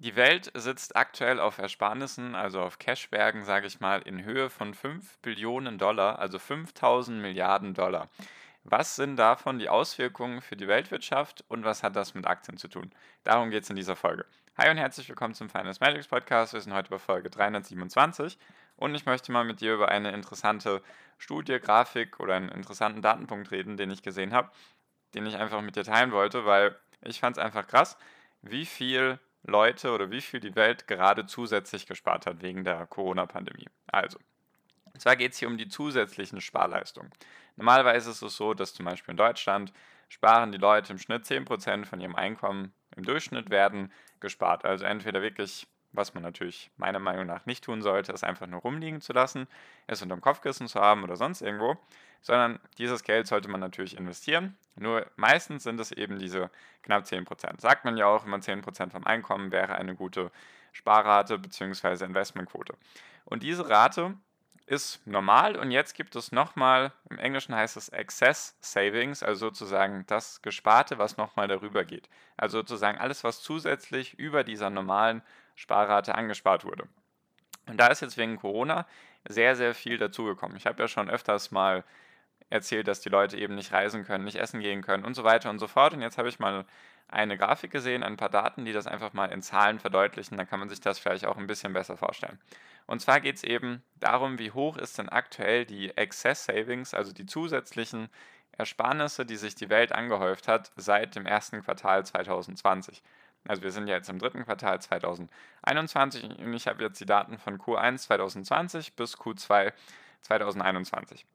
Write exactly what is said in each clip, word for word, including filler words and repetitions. Die Welt sitzt aktuell auf Ersparnissen, also auf Cashbergen, sage ich mal, in Höhe von fünf Billionen Dollar, also fünftausend Milliarden Dollar. Was sind davon die Auswirkungen für die Weltwirtschaft und was hat das mit Aktien zu tun? Darum geht es in dieser Folge. Hi und herzlich willkommen zum Finance-Magics-Podcast. Wir sind heute bei Folge dreihundertsiebenundzwanzig und ich möchte mal mit dir über eine interessante Studie, Grafik oder einen interessanten Datenpunkt reden, den ich gesehen habe, den ich einfach mit dir teilen wollte, weil ich fand es einfach krass, wie viel Leute oder wie viel die Welt gerade zusätzlich gespart hat wegen der Corona-Pandemie. Also, und zwar geht es hier um die zusätzlichen Sparleistungen. Normalerweise ist es so, dass zum Beispiel in Deutschland sparen die Leute im Schnitt zehn Prozent von ihrem Einkommen, im Durchschnitt werden gespart. Also entweder wirklich, was man natürlich meiner Meinung nach nicht tun sollte, ist einfach nur rumliegen zu lassen, es unterm Kopfkissen zu haben oder sonst irgendwo, sondern dieses Geld sollte man natürlich investieren. Nur meistens sind es eben diese knapp zehn Prozent. Sagt man ja auch, immer zehn Prozent vom Einkommen wäre eine gute Sparrate bzw. Investmentquote. Und diese Rate ist normal und jetzt gibt es nochmal, im Englischen heißt es Excess Savings, also sozusagen das Gesparte, was nochmal darüber geht. Also sozusagen alles, was zusätzlich über dieser normalen Sparrate angespart wurde. Und da ist jetzt wegen Corona sehr, sehr viel dazugekommen. Ich habe ja schon öfters mal erzählt, dass die Leute eben nicht reisen können, nicht essen gehen können und so weiter und so fort. Und jetzt habe ich mal eine Grafik gesehen, ein paar Daten, die das einfach mal in Zahlen verdeutlichen. Dann kann man sich das vielleicht auch ein bisschen besser vorstellen. Und zwar geht es eben darum, wie hoch ist denn aktuell die Excess Savings, also die zusätzlichen Ersparnisse, die sich die Welt angehäuft hat seit dem ersten Quartal zwanzig zwanzig. Also wir sind ja jetzt im dritten Quartal zwanzig einundzwanzig und ich habe jetzt die Daten von Q eins zwanzig zwanzig bis Q zwei zwanzig einundzwanzig.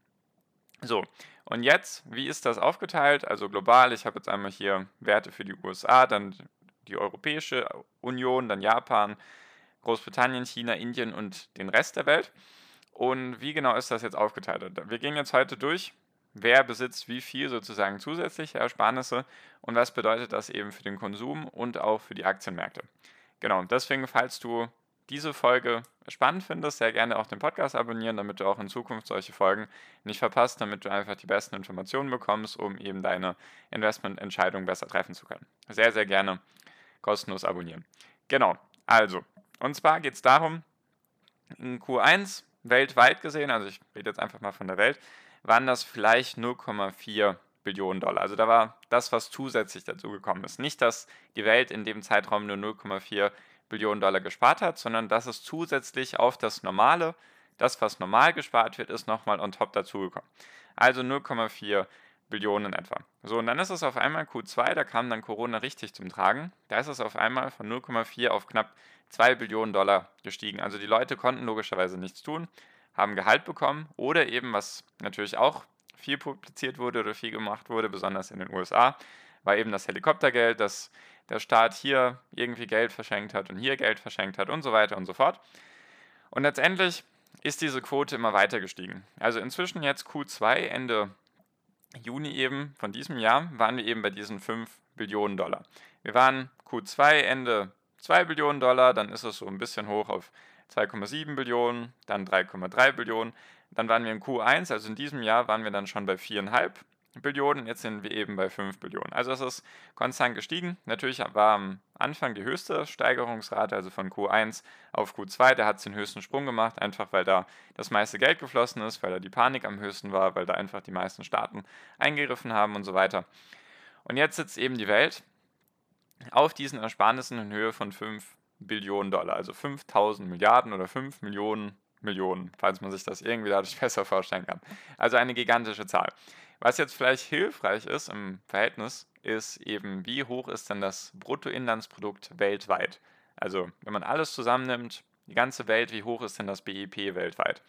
So, und jetzt, wie ist das aufgeteilt? Also global, ich habe jetzt einmal hier Werte für die U S A, dann die Europäische Union, dann Japan, Großbritannien, China, Indien und den Rest der Welt. Und wie genau ist das jetzt aufgeteilt? Wir gehen jetzt heute durch, wer besitzt wie viel sozusagen zusätzliche Ersparnisse und was bedeutet das eben für den Konsum und auch für die Aktienmärkte. Genau, deswegen, falls du diese Folge spannend findest, sehr gerne auch den Podcast abonnieren, damit du auch in Zukunft solche Folgen nicht verpasst, damit du einfach die besten Informationen bekommst, um eben deine Investmententscheidung besser treffen zu können. Sehr, sehr gerne kostenlos abonnieren. Genau, also, und zwar geht es darum, in Q eins weltweit gesehen, also ich rede jetzt einfach mal von der Welt, waren das vielleicht null Komma vier Billionen Dollar. Also da war das, was zusätzlich dazu gekommen ist. Nicht, dass die Welt in dem Zeitraum nur null Komma vier Billionen Dollar gespart hat, sondern dass es zusätzlich auf das Normale, das, was normal gespart wird, ist nochmal on top dazugekommen. Also null Komma vier Billionen etwa. So, und dann ist es auf einmal Q zwei, da kam dann Corona richtig zum Tragen, da ist es auf einmal von null Komma vier auf knapp zwei Billionen Dollar gestiegen. Also die Leute konnten logischerweise nichts tun, haben Gehalt bekommen oder eben, was natürlich auch viel publiziert wurde oder viel gemacht wurde, besonders in den U S A, war eben das Helikoptergeld, dass der Staat hier irgendwie Geld verschenkt hat und hier Geld verschenkt hat und so weiter und so fort. Und letztendlich ist diese Quote immer weiter gestiegen. Also inzwischen jetzt Q zwei, Ende Juni eben von diesem Jahr, waren wir eben bei diesen fünf Billionen Dollar. Wir waren Q zwei, Ende zwei Billionen Dollar, dann ist es so ein bisschen hoch auf zwei Komma sieben Billionen, dann drei Komma drei Billionen. Dann waren wir in Q eins, also in diesem Jahr waren wir dann schon bei vier Komma fünf Billionen. Jetzt sind wir eben bei fünf Billionen. Also es ist konstant gestiegen. Natürlich war am Anfang die höchste Steigerungsrate, also von Q eins auf Q zwei. Da hat es den höchsten Sprung gemacht, einfach weil da das meiste Geld geflossen ist, weil da die Panik am höchsten war, weil da einfach die meisten Staaten eingegriffen haben und so weiter. Und jetzt sitzt eben die Welt auf diesen Ersparnissen in Höhe von fünf Billionen Dollar, also fünftausend Milliarden oder fünf Millionen Millionen, falls man sich das irgendwie dadurch besser vorstellen kann. Also eine gigantische Zahl. Was jetzt vielleicht hilfreich ist im Verhältnis, ist eben, wie hoch ist denn das Bruttoinlandsprodukt weltweit? Also wenn man alles zusammennimmt, die ganze Welt, wie hoch ist denn das B I P weltweit?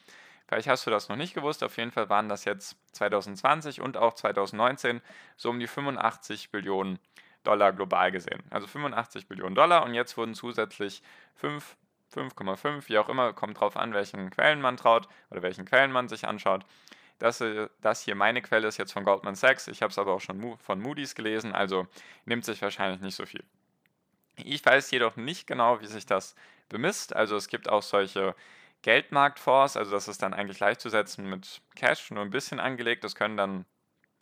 Vielleicht hast du das noch nicht gewusst, auf jeden Fall waren das jetzt zwanzig zwanzig und auch zwanzig neunzehn so um die fünfundachtzig Billionen Dollar global gesehen. Also fünfundachtzig Billionen Dollar, und jetzt wurden zusätzlich fünf, fünf Komma fünf, wie auch immer, kommt drauf an, welchen Quellen man traut oder welchen Quellen man sich anschaut. Das, das hier, meine Quelle ist jetzt von Goldman Sachs, ich habe es aber auch schon von Moody's gelesen, also nimmt sich wahrscheinlich nicht so viel. Ich weiß jedoch nicht genau, wie sich das bemisst, also es gibt auch solche Geldmarktfonds, also das ist dann eigentlich gleichzusetzen mit Cash, nur ein bisschen angelegt, das können dann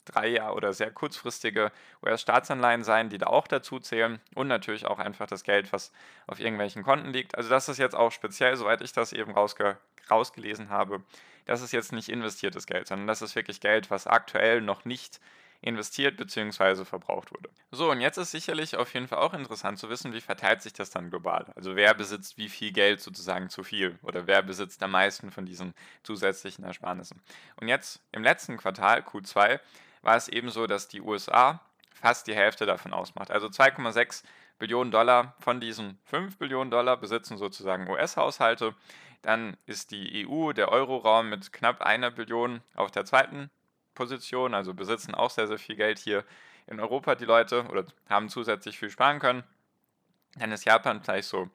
drei Jahre oder sehr kurzfristige U S-Staatsanleihen sein, die da auch dazu zählen, und natürlich auch einfach das Geld, was auf irgendwelchen Konten liegt. Also das ist jetzt auch speziell, soweit ich das eben rausge- rausgelesen habe, das ist jetzt nicht investiertes Geld, sondern das ist wirklich Geld, was aktuell noch nicht investiert bzw. verbraucht wurde. So, und jetzt ist sicherlich auf jeden Fall auch interessant zu wissen, wie verteilt sich das dann global? Also wer besitzt wie viel Geld sozusagen zu viel, oder wer besitzt am meisten von diesen zusätzlichen Ersparnissen? Und jetzt im letzten Quartal, Q zwei, war es eben so, dass die U S A fast die Hälfte davon ausmacht. Also zwei Komma sechs Billionen Dollar von diesen fünf Billionen Dollar besitzen sozusagen U S-Haushalte. Dann ist die E U, der Euroraum, mit knapp einer Billion auf der zweiten Position, also besitzen auch sehr, sehr viel Geld hier in Europa die Leute oder haben zusätzlich viel sparen können. Dann ist Japan vielleicht so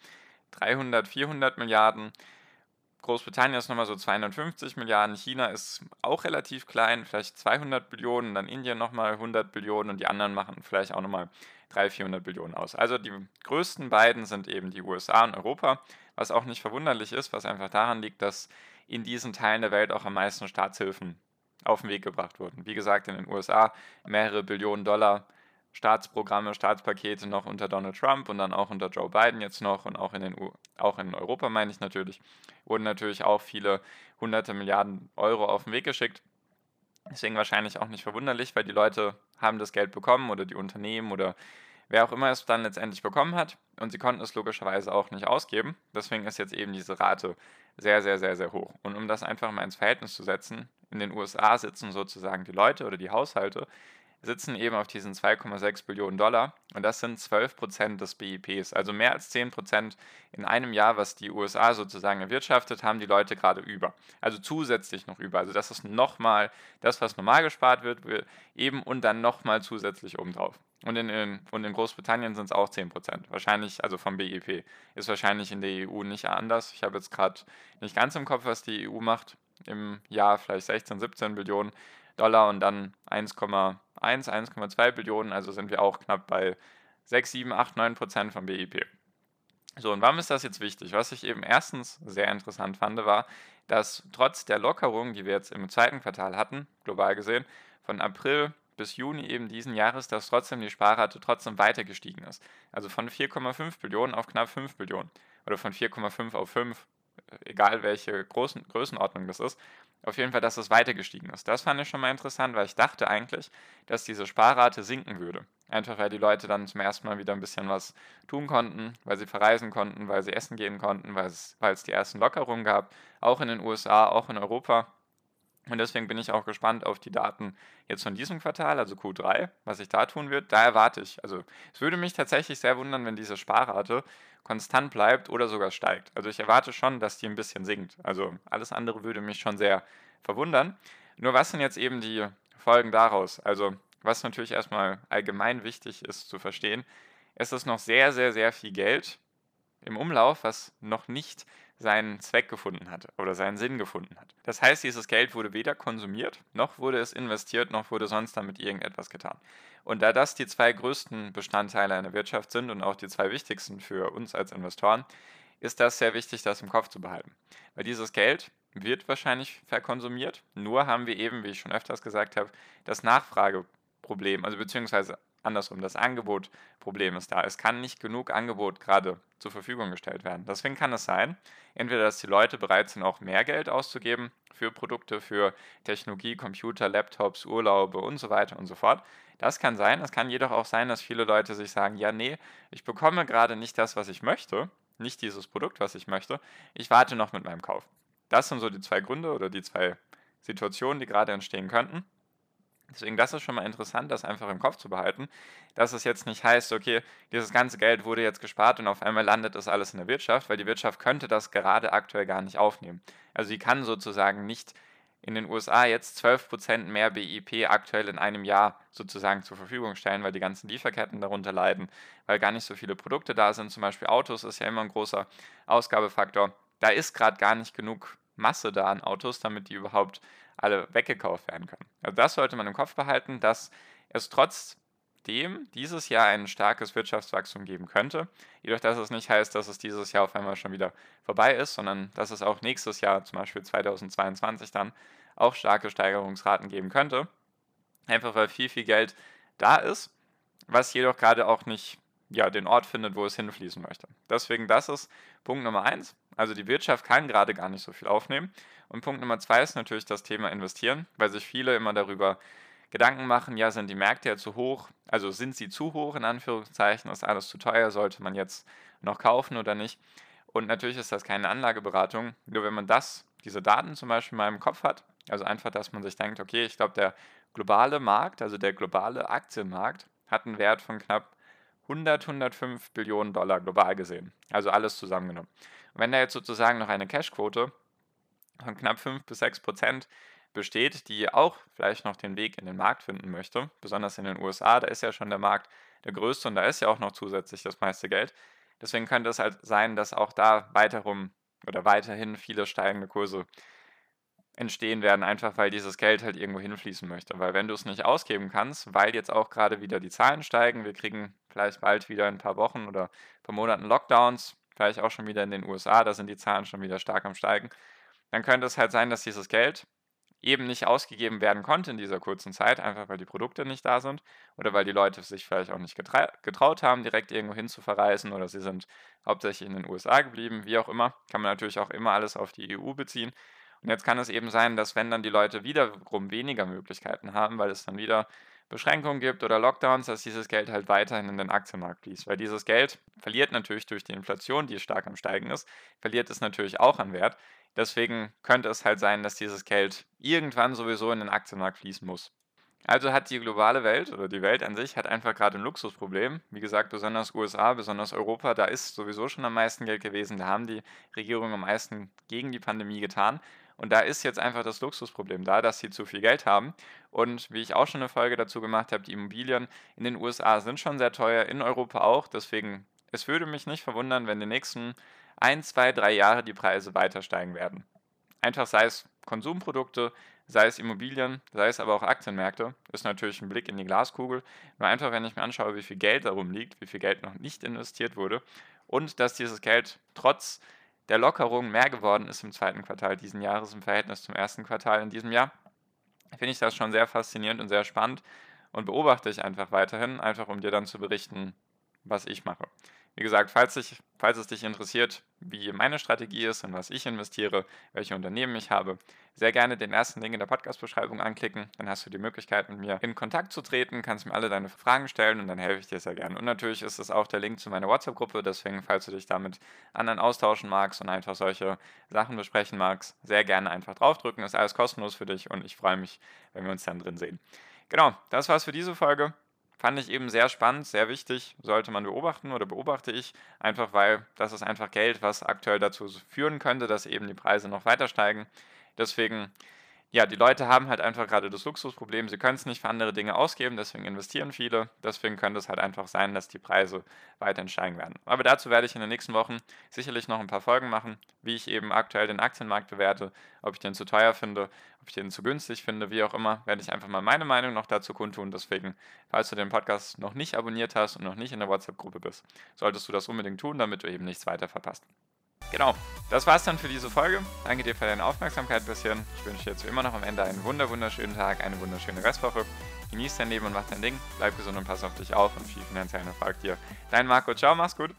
dreihundert, vierhundert Milliarden. Großbritannien ist nochmal so zweihundertfünfzig Milliarden, China ist auch relativ klein, vielleicht zweihundert Billionen, dann Indien nochmal hundert Billionen, und die anderen machen vielleicht auch nochmal dreihundert, vierhundert Billionen aus. Also die größten beiden sind eben die U S A und Europa, was auch nicht verwunderlich ist, was einfach daran liegt, dass in diesen Teilen der Welt auch am meisten Staatshilfen auf den Weg gebracht wurden. Wie gesagt, in den U S A mehrere Billionen Dollar Staatsprogramme, Staatspakete noch unter Donald Trump und dann auch unter Joe Biden jetzt noch, und auch in, den U- auch in Europa, meine ich natürlich, wurden natürlich auch viele hunderte Milliarden Euro auf den Weg geschickt. Deswegen wahrscheinlich auch nicht verwunderlich, weil die Leute haben das Geld bekommen oder die Unternehmen oder wer auch immer es dann letztendlich bekommen hat, und sie konnten es logischerweise auch nicht ausgeben. Deswegen ist jetzt eben diese Rate sehr, sehr, sehr, sehr hoch. Und um das einfach mal ins Verhältnis zu setzen, in den U S A sitzen sozusagen die Leute oder die Haushalte, sitzen eben auf diesen zwei Komma sechs Billionen Dollar, und das sind zwölf Prozent des B I Ps, also mehr als zehn Prozent in einem Jahr, was die U S A sozusagen erwirtschaftet, haben die Leute gerade über, also zusätzlich noch über, also das ist nochmal das, was normal gespart wird, eben, und dann nochmal zusätzlich obendrauf. Und in, in, und in Großbritannien sind es auch zehn Prozent, wahrscheinlich, also vom B I P, ist wahrscheinlich in der E U nicht anders, ich habe jetzt gerade nicht ganz im Kopf, was die E U macht, im Jahr vielleicht sechzehn, siebzehn Billionen Dollar und dann eins Komma eins, eins Komma zwei Billionen, also sind wir auch knapp bei sechs, sieben, acht, neun Prozent vom B I P. So, und warum ist das jetzt wichtig? Was ich eben erstens sehr interessant fand, war, dass trotz der Lockerung, die wir jetzt im zweiten Quartal hatten, global gesehen, von April bis Juni eben diesen Jahres, dass trotzdem die Sparrate trotzdem weiter gestiegen ist. Also von vier Komma fünf Billionen auf knapp fünf Billionen oder von vier Komma fünf auf fünf, egal welche großen Größenordnung das ist, auf jeden Fall, dass es weiter gestiegen ist. Das fand ich schon mal interessant, weil ich dachte eigentlich, dass diese Sparrate sinken würde. Einfach weil die Leute dann zum ersten Mal wieder ein bisschen was tun konnten, weil sie verreisen konnten, weil sie essen gehen konnten, weil es, weil es die ersten Lockerungen gab, auch in den U S A, auch in Europa. Und deswegen bin ich auch gespannt auf die Daten jetzt von diesem Quartal, also Q drei, was sich da tun wird. Da erwarte ich, also es würde mich tatsächlich sehr wundern, wenn diese Sparrate konstant bleibt oder sogar steigt. Also ich erwarte schon, dass die ein bisschen sinkt. Also alles andere würde mich schon sehr verwundern. Nur was sind jetzt eben die Folgen daraus? Also was natürlich erstmal allgemein wichtig ist zu verstehen, es ist noch sehr, sehr, sehr viel Geld im Umlauf, was noch nicht seinen Zweck gefunden hat oder seinen Sinn gefunden hat. Das heißt, dieses Geld wurde weder konsumiert, noch wurde es investiert, noch wurde sonst damit irgendetwas getan. Und da das die zwei größten Bestandteile einer Wirtschaft sind und auch die zwei wichtigsten für uns als Investoren, ist das sehr wichtig, das im Kopf zu behalten. Weil dieses Geld wird wahrscheinlich verkonsumiert, nur haben wir eben, wie ich schon öfters gesagt habe, das Nachfrageproblem, also beziehungsweise andersrum, das Angebotproblem ist da. Es kann nicht genug Angebot gerade zur Verfügung gestellt werden. Deswegen kann es sein, entweder dass die Leute bereit sind, auch mehr Geld auszugeben für Produkte, für Technologie, Computer, Laptops, Urlaube und so weiter und so fort. Das kann sein. Es kann jedoch auch sein, dass viele Leute sich sagen, ja, nee, ich bekomme gerade nicht das, was ich möchte, nicht dieses Produkt, was ich möchte. Ich warte noch mit meinem Kauf. Das sind so die zwei Gründe oder die zwei Situationen, die gerade entstehen könnten. Deswegen, das ist schon mal interessant, das einfach im Kopf zu behalten, dass es jetzt nicht heißt, okay, dieses ganze Geld wurde jetzt gespart und auf einmal landet das alles in der Wirtschaft, weil die Wirtschaft könnte das gerade aktuell gar nicht aufnehmen. Also sie kann sozusagen nicht in den U S A jetzt zwölf Prozent mehr B I P aktuell in einem Jahr sozusagen zur Verfügung stellen, weil die ganzen Lieferketten darunter leiden, weil gar nicht so viele Produkte da sind. Zum Beispiel Autos ist ja immer ein großer Ausgabefaktor. Da ist gerade gar nicht genug Masse da an Autos, damit die überhaupt alle weggekauft werden können. Also das sollte man im Kopf behalten, dass es trotzdem dieses Jahr ein starkes Wirtschaftswachstum geben könnte. Jedoch, dass es nicht heißt, dass es dieses Jahr auf einmal schon wieder vorbei ist, sondern dass es auch nächstes Jahr, zum Beispiel zweitausendzweiundzwanzig dann, auch starke Steigerungsraten geben könnte. Einfach weil viel, viel Geld da ist, was jedoch gerade auch nicht ja, den Ort findet, wo es hinfließen möchte. Deswegen, das ist Punkt Nummer eins. Also die Wirtschaft kann gerade gar nicht so viel aufnehmen. Und Punkt Nummer zwei ist natürlich das Thema Investieren, weil sich viele immer darüber Gedanken machen, ja, sind die Märkte ja zu hoch, also sind sie zu hoch, in Anführungszeichen, ist alles zu teuer, sollte man jetzt noch kaufen oder nicht? Und natürlich ist das keine Anlageberatung, nur wenn man das, diese Daten zum Beispiel mal im Kopf hat, also einfach, dass man sich denkt, okay, ich glaube, der globale Markt, also der globale Aktienmarkt, hat einen Wert von knapp hundert, hundertfünf Billionen Dollar global gesehen, also alles zusammengenommen. Und wenn da jetzt sozusagen noch eine Cashquote von knapp fünf bis sechs Prozent besteht, die auch vielleicht noch den Weg in den Markt finden möchte, besonders in den U S A, da ist ja schon der Markt der größte und da ist ja auch noch zusätzlich das meiste Geld. Deswegen könnte es halt sein, dass auch da weiterum oder weiterhin viele steigende Kurse entstehen werden, einfach weil dieses Geld halt irgendwo hinfließen möchte. Weil wenn du es nicht ausgeben kannst, weil jetzt auch gerade wieder die Zahlen steigen, wir kriegen vielleicht bald wieder in ein paar Wochen oder ein paar Monaten Lockdowns, vielleicht auch schon wieder in den U S A, da sind die Zahlen schon wieder stark am Steigen, dann könnte es halt sein, dass dieses Geld eben nicht ausgegeben werden konnte in dieser kurzen Zeit, einfach weil die Produkte nicht da sind oder weil die Leute sich vielleicht auch nicht getra- getraut haben, direkt irgendwo hin zu verreisen oder sie sind hauptsächlich in den U S A geblieben, wie auch immer. Kann man natürlich auch immer alles auf die E U beziehen. Und jetzt kann es eben sein, dass wenn dann die Leute wiederum weniger Möglichkeiten haben, weil es dann wieder Beschränkungen gibt oder Lockdowns, dass dieses Geld halt weiterhin in den Aktienmarkt fließt. Weil dieses Geld verliert natürlich durch die Inflation, die stark am Steigen ist, verliert es natürlich auch an Wert. Deswegen könnte es halt sein, dass dieses Geld irgendwann sowieso in den Aktienmarkt fließen muss. Also hat die globale Welt oder die Welt an sich hat einfach gerade ein Luxusproblem. Wie gesagt, besonders U S A, besonders Europa, da ist sowieso schon am meisten Geld gewesen. Da haben die Regierungen am meisten gegen die Pandemie getan. Und da ist jetzt einfach das Luxusproblem da, dass sie zu viel Geld haben. Und wie ich auch schon eine Folge dazu gemacht habe, die Immobilien in den U S A sind schon sehr teuer, in Europa auch. Deswegen, es würde mich nicht verwundern, wenn die nächsten ein, zwei, drei Jahre die Preise weiter steigen werden. Einfach sei es Konsumprodukte, sei es Immobilien, sei es aber auch Aktienmärkte. Ist natürlich ein Blick in die Glaskugel. Nur einfach, wenn ich mir anschaue, wie viel Geld darum liegt, wie viel Geld noch nicht investiert wurde und dass dieses Geld trotz der Lockerung mehr geworden ist im zweiten Quartal diesen Jahres im Verhältnis zum ersten Quartal in diesem Jahr, finde ich das schon sehr faszinierend und sehr spannend und beobachte ich einfach weiterhin, einfach um dir dann zu berichten, was ich mache. Wie gesagt, falls, ich, falls es dich interessiert, wie meine Strategie ist, in was ich investiere, welche Unternehmen ich habe, sehr gerne den ersten Link in der Podcast-Beschreibung anklicken. Dann hast du die Möglichkeit, mit mir in Kontakt zu treten, kannst mir alle deine Fragen stellen und dann helfe ich dir sehr gerne. Und natürlich ist es auch der Link zu meiner WhatsApp-Gruppe, deswegen, falls du dich da mit anderen austauschen magst und einfach solche Sachen besprechen magst, sehr gerne einfach draufdrücken. Ist alles kostenlos für dich und ich freue mich, wenn wir uns dann drin sehen. Genau, das war's für diese Folge. Fand ich eben sehr spannend, sehr wichtig, sollte man beobachten oder beobachte ich, einfach weil das ist einfach Geld, was aktuell dazu führen könnte, dass eben die Preise noch weiter steigen. Deswegen, ja, die Leute haben halt einfach gerade das Luxusproblem, sie können es nicht für andere Dinge ausgeben, deswegen investieren viele, deswegen könnte es halt einfach sein, dass die Preise weiterhin steigen werden. Aber dazu werde ich in den nächsten Wochen sicherlich noch ein paar Folgen machen, wie ich eben aktuell den Aktienmarkt bewerte, ob ich den zu teuer finde, ich den zu günstig finde, wie auch immer, werde ich einfach mal meine Meinung noch dazu kundtun. Deswegen, falls du den Podcast noch nicht abonniert hast und noch nicht in der WhatsApp-Gruppe bist, solltest du das unbedingt tun, damit du eben nichts weiter verpasst. Genau, das war's dann für diese Folge. Danke dir für deine Aufmerksamkeit bisschen. Ich wünsche dir jetzt wie immer noch am Ende einen wunder wunderschönen Tag, eine wunderschöne Restwoche. Genieß dein Leben und mach dein Ding. Bleib gesund und pass auf dich auf und viel finanziellen Erfolg dir. Dein Marco, ciao, mach's gut.